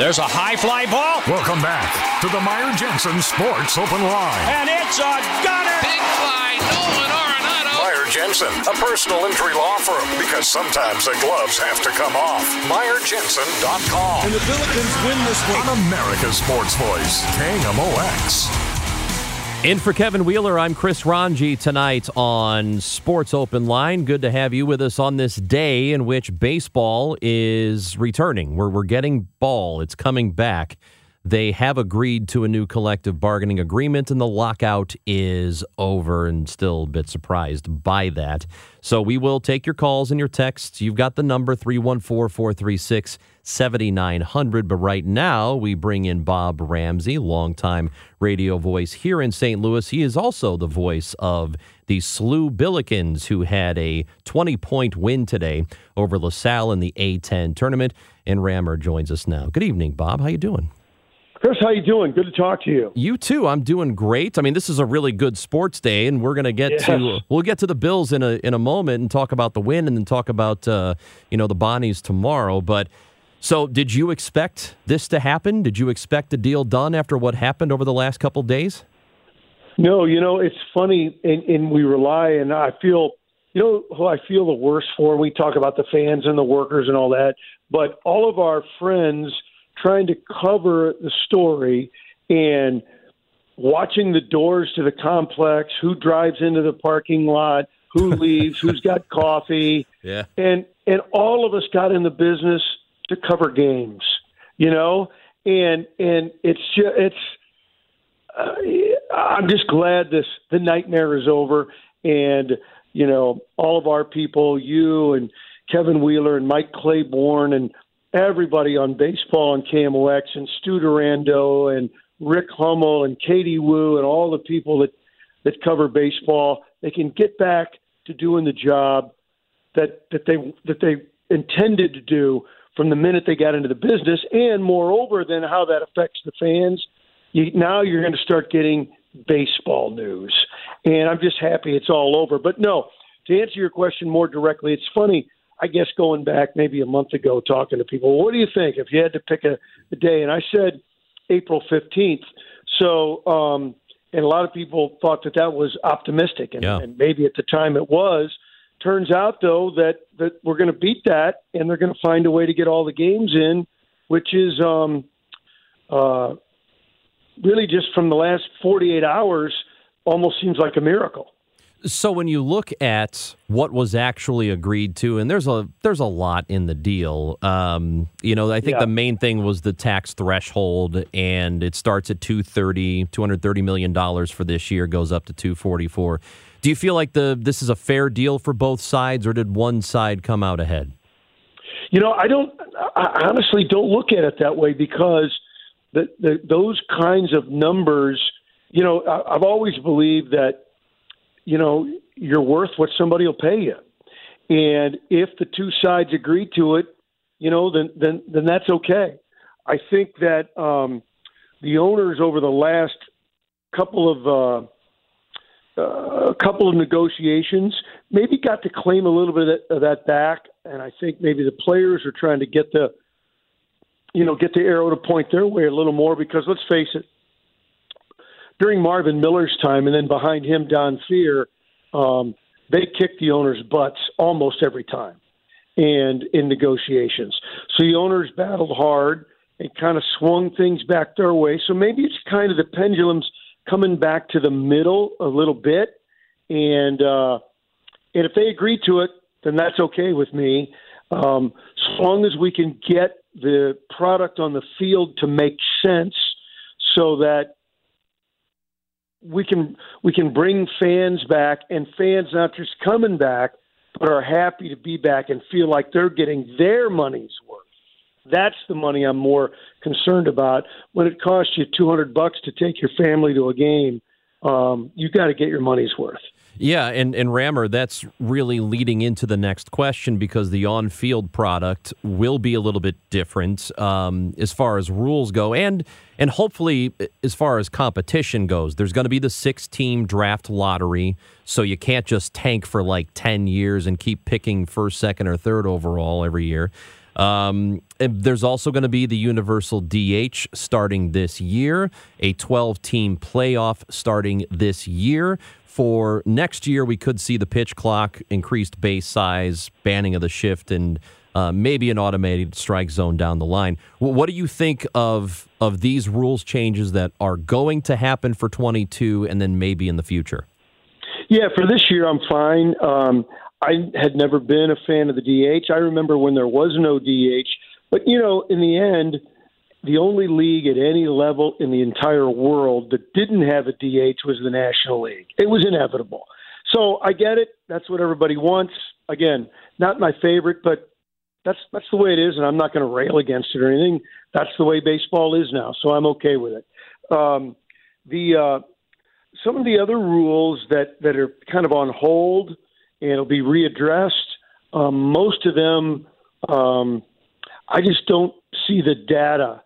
There's a high fly ball. Welcome back to the Meyer Jensen Sports Open Line. And it's a gunner. Big fly, Nolan Arenado. Meyer Jensen, a personal injury law firm, because sometimes the gloves have to come off. MeyerJensen.com. And the Billikens win this one. On America's Sports Voice, KMOX. In for Kevin Wheeler, I'm Chris Ranji tonight on Sports Open Line. Good to have you with us on this day in which baseball is returning, where we're getting ball. It's coming back. They have agreed to a new collective bargaining agreement, and the lockout is over, and still a bit surprised by that. So we will take your calls and your texts. You've got the number 314-436-7900. But right now, we bring in Bob Ramsey, longtime radio voice here in St. Louis. He is also the voice of the SLU Billikens, who had a 20-point win today over LaSalle in the A10 tournament. And Rammer joins us now. Good evening, Bob. How you doing? Chris, how you doing? Good to talk to you. You too. I'm doing great. I mean, this is a really good sports day, and we're going to get to the Bills in a moment and talk about the win, and then talk about the Bonnies tomorrow. But so, did you expect this to happen? Did you expect the deal done after what happened over the last couple of days? No, it's funny, and we rely, and I feel, who I feel the worst for. We talk about the fans and the workers and all that, but all of our friends trying to cover the story and watching the doors to the complex, who drives into the parking lot, who leaves, who's got coffee. Yeah. And all of us got in the business to cover games, and I'm just glad the nightmare is over. And, all of our people, you and Kevin Wheeler and Mike Claiborne and everybody on baseball and KMOX and Stu Durando and Rick Hummel and Katie Wu and all the people that cover baseball, they can get back to doing the job that they intended to do from the minute they got into the business. And moreover, then how that affects the fans, now you're going to start getting baseball news. And I'm just happy it's all over. But no, to answer your question more directly, it's funny, I guess going back maybe a month ago talking to people, what do you think if you had to pick a day? And I said April 15th. So, and a lot of people thought that was optimistic. And, and maybe at the time it was. Turns out, though, that we're going to beat that, and they're going to find a way to get all the games in, which is really just from the last 48 hours almost seems like a miracle. So when you look at what was actually agreed to, and there's a lot in the deal, I think the main thing was the tax threshold, and it starts at $230 million for this year, goes up to $244. Do you feel like this is a fair deal for both sides, or did one side come out ahead? I honestly don't look at it that way, because those kinds of numbers, I've always believed that, you're worth what somebody will pay you. And if the two sides agree to it, then that's okay. I think that the owners over the last couple of negotiations maybe got to claim a little bit of that back. And I think maybe the players are trying to get the arrow to point their way a little more, because let's face it, during Marvin Miller's time, and then behind him, Don Fear, they kicked the owners' butts almost every time, and in negotiations. So the owners battled hard and kind of swung things back their way. So maybe it's kind of the pendulum's coming back to the middle a little bit, and if they agree to it, then that's okay with me, so long as we can get the product on the field to make sense, so that we can bring fans back, and fans not just coming back, but are happy to be back and feel like they're getting their money's worth. That's the money I'm more concerned about. When it costs you $200 to take your family to a game, you got to get your money's worth. Yeah, and Rammer, that's really leading into the next question, because the on-field product will be a little bit different as far as rules go, and hopefully as far as competition goes. There's going to be the 6-team draft lottery, so you can't just tank for like 10 years and keep picking first, second, or third overall every year. There's also going to be the Universal DH starting this year, a 12-team playoff starting this year. For next year, we could see the pitch clock, increased base size, banning of the shift, and maybe an automated strike zone down the line. Well, what do you think of these rules changes that are going to happen for 22 and then maybe in the future? Yeah, for this year, I'm fine. I had never been a fan of the DH. I remember when there was no DH. But, you know, in the end, the only league at any level in the entire world that didn't have a DH was the National League. It was inevitable. So I get it. That's what everybody wants. Again, not my favorite, but that's the way it is, and I'm not going to rail against it or anything. That's the way baseball is now, so I'm okay with it. Some of the other rules that are kind of on hold and will be readdressed, most of them, I just don't see the data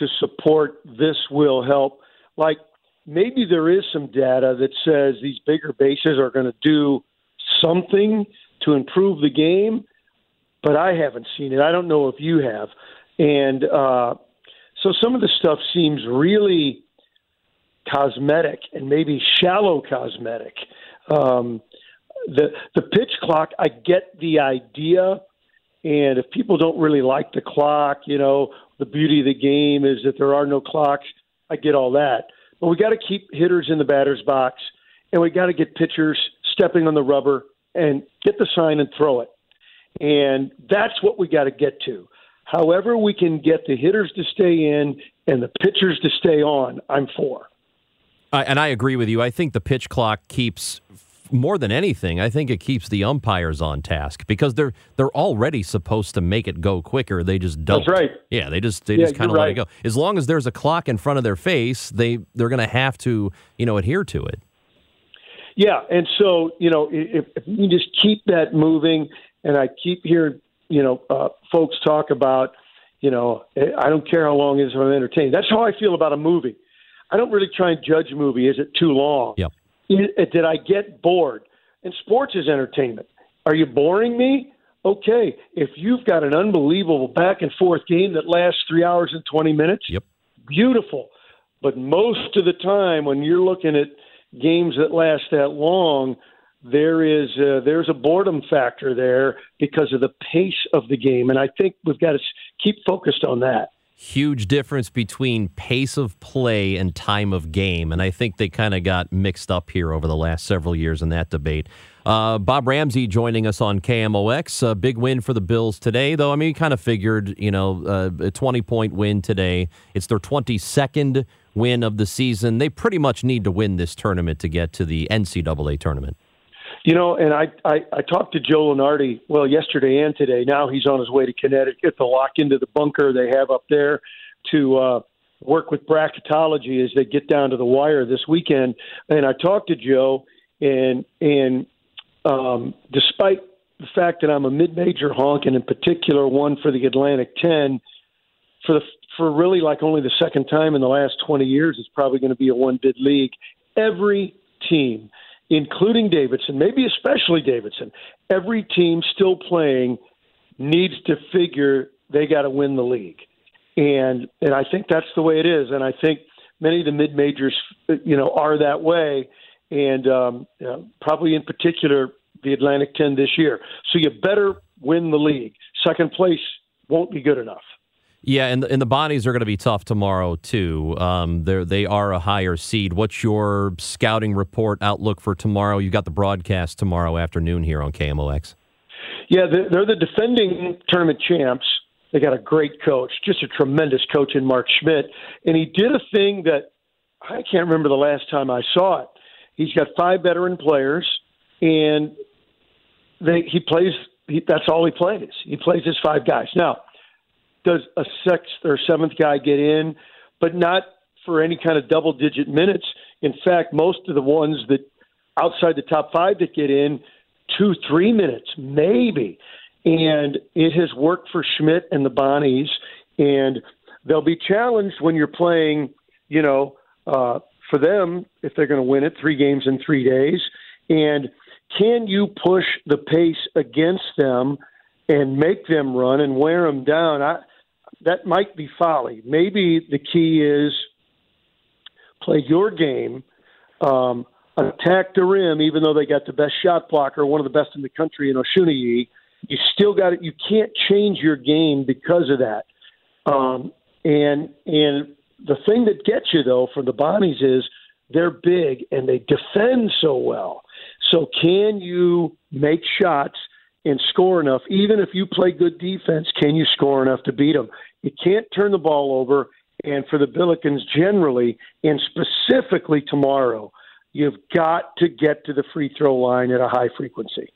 to support this will help. Like, maybe there is some data that says these bigger bases are going to do something to improve the game, but I haven't seen it. I don't know if you have. And so some of the stuff seems really cosmetic and maybe shallow cosmetic. The pitch clock, I get the idea. And if people don't really like the clock, you know, the beauty of the game is that there are no clocks. I get all that. But we got to keep hitters in the batter's box, and we got to get pitchers stepping on the rubber and get the sign and throw it. And that's what we got to get to. However we can get the hitters to stay in and the pitchers to stay on, I'm for. And I agree with you. I think the pitch clock keeps, more than anything, I think it keeps the umpires on task because they're already supposed to make it go quicker. They just don't. That's right. Yeah, they just kind of let it go. As long as there's a clock in front of their face, they're going to have to, you know, adhere to it. Yeah, and so, you know, if you just keep that moving. And I keep hearing, you know, folks talk about, you know, I don't care how long it is if I'm entertained. That's how I feel about a movie. I don't really try and judge a movie. Is it too long? Yep. Did I get bored? And sports is entertainment. Are you boring me? Okay. If you've got an unbelievable back-and-forth game that lasts 3 hours and 20 minutes, yep, beautiful. But most of the time when you're looking at games that last that long, there's a boredom factor there because of the pace of the game, and I think we've got to keep focused on that. Huge difference between pace of play and time of game, and I think they kind of got mixed up here over the last several years in that debate. Bob Ramsey joining us on KMOX. A big win for the Bills today, though. I mean, kind of figured, you know, a 20-point win today. It's their 22nd win of the season. They pretty much need to win this tournament to get to the NCAA tournament. You know, and I talked to Joe Lenardi, well, yesterday and today. Now he's on his way to Connecticut to lock into the bunker they have up there to work with bracketology as they get down to the wire this weekend. And I talked to Joe, and despite the fact that I'm a mid-major honk, and in particular one for the Atlantic 10, for really like only the second time in the last 20 years, it's probably going to be a one-bid league. Every team, including Davidson, maybe especially Davidson, every team still playing needs to figure they got to win the league. And I think that's the way it is. And I think many of the mid-majors, you know, are that way. And you know, probably in particular, the Atlantic 10 this year. So you better win the league. Second place won't be good enough. Yeah, and the Bonnies are going to be tough tomorrow, too. They are a higher seed. What's your scouting report outlook for tomorrow? You've got the broadcast tomorrow afternoon here on KMOX. Yeah, they're the defending tournament champs. They got a great coach, just a tremendous coach in Mark Schmidt. And he did a thing that I can't remember the last time I saw it. He's got five veteran players, and that's all he plays. He plays his five guys. Now, does a sixth or seventh guy get in, but not for any kind of double-digit minutes. In fact, most of the ones that outside the top five that get in, 2-3 minutes, maybe. And it has worked for Schmidt and the Bonnies, and they'll be challenged when you're playing, you know, for them, if they're going to win it, 3 games in 3 days. And can you push the pace against them and make them run and wear them down. That might be folly. Maybe the key is play your game, attack the rim, even though they got the best shot blocker, one of the best in the country in Oshunayi. You still got it. You can't change your game because of that. And the thing that gets you, though, from the Bonnies is they're big and they defend so well. So can you make shots and score enough? Even if you play good defense, can you score enough to beat them? You can't turn the ball over. And for the Billikens generally, and specifically tomorrow, you've got to get to the free throw line at a high frequency.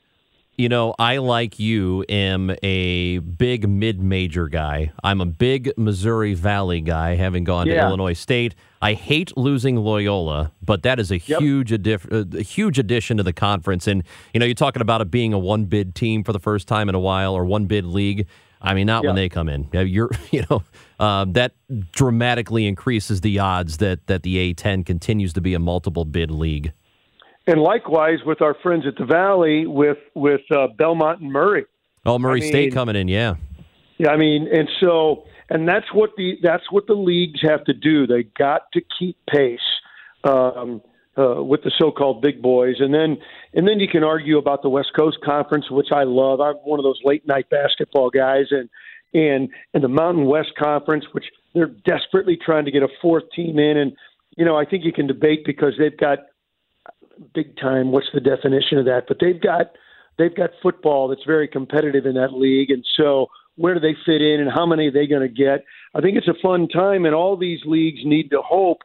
You know, I, like you, am a big mid-major guy. I'm a big Missouri Valley guy, having gone to Illinois State. I hate losing Loyola, but that is a huge addition to the conference. And, you know, you're talking about it being a one-bid team for the first time in a while, or one-bid league. I mean, not when they come in. That dramatically increases the odds that the A10 continues to be a multiple-bid league. And likewise with our friends at the Valley, with Belmont and Murray. Oh, Murray State coming in, yeah. Yeah, I mean, and that's what the leagues have to do. They got to keep pace with the so-called big boys, and then you can argue about the West Coast Conference, which I love. I'm one of those late-night basketball guys, and the Mountain West Conference, which they're desperately trying to get a fourth team in, and you know I think you can debate because they've got. Big time, what's the definition of that? But they've got football that's very competitive in that league, and so where do they fit in and how many are they going to get? I think it's a fun time, and all these leagues need to hope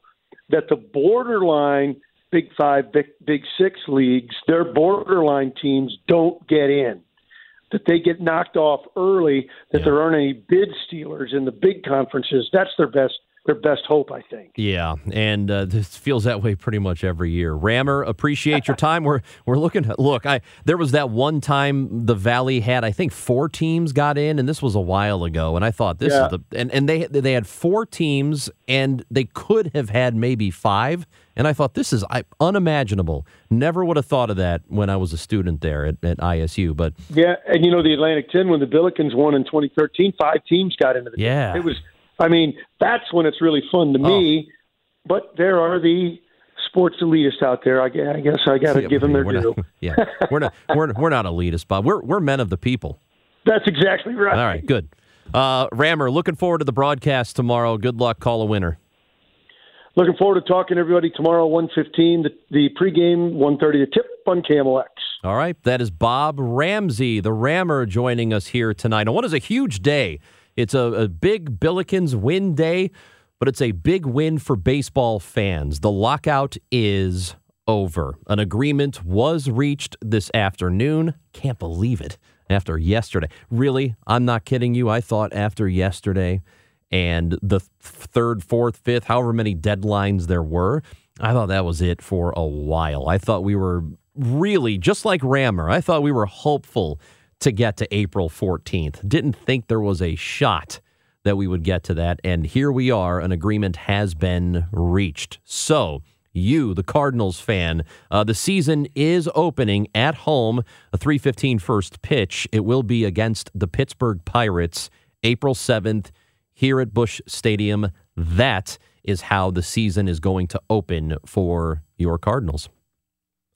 that the borderline Big Five, Big Six leagues, their borderline teams don't get in, that they get knocked off early, that there aren't any bid stealers in the big conferences. That's their best hope, I think. Yeah, and this feels that way pretty much every year. Rammer, appreciate your time. We're looking at, there was that one time the Valley had, I think, 4 teams got in, and this was a while ago, and I thought this is the and they had 4 teams, and they could have had maybe 5, and I thought this is unimaginable. Never would have thought of that when I was a student there at ISU. But yeah, and you know the Atlantic 10 when the Billikens won in 2013, 5 teams got into the game. It was. I mean, that's when it's really fun to me, but there are the sports elitists out there. I guess I got to give them their due. We're not elitist, Bob. We're men of the people. That's exactly right. All right, good. Rammer, looking forward to the broadcast tomorrow. Good luck. Call a winner. Looking forward to talking to everybody tomorrow, 1:15, the pregame, 1:30, the tip on KMOX. All right, that is Bob Ramsey, the Rammer, joining us here tonight. And what is a huge day. It's a big Billikens win day, but it's a big win for baseball fans. The lockout is over. An agreement was reached this afternoon. Can't believe it. After yesterday. Really, I'm not kidding you. I thought after yesterday and the 3rd, 4th, 5th, however many deadlines there were, I thought that was it for a while. I thought we were really, just like Rammer, I thought we were hopeful to get to April 14th. Didn't think there was a shot that we would get to that, and here we are. An agreement has been reached. So, you, the Cardinals fan, the season is opening at home, a 3:15 first pitch. It will be against the Pittsburgh Pirates, April 7th, here at Busch Stadium. That is how the season is going to open for your Cardinals.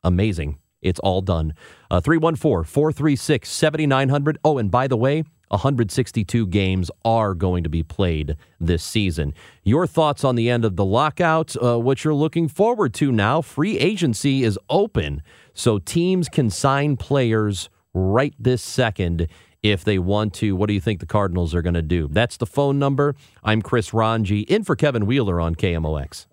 Amazing. It's all done. 314-436-7900. Oh, and by the way, 162 games are going to be played this season. Your thoughts on the end of the lockout, what you're looking forward to now. Free agency is open, so teams can sign players right this second if they want to. What do you think the Cardinals are going to do? That's the phone number. I'm Chris Ranji, in for Kevin Wheeler on KMOX.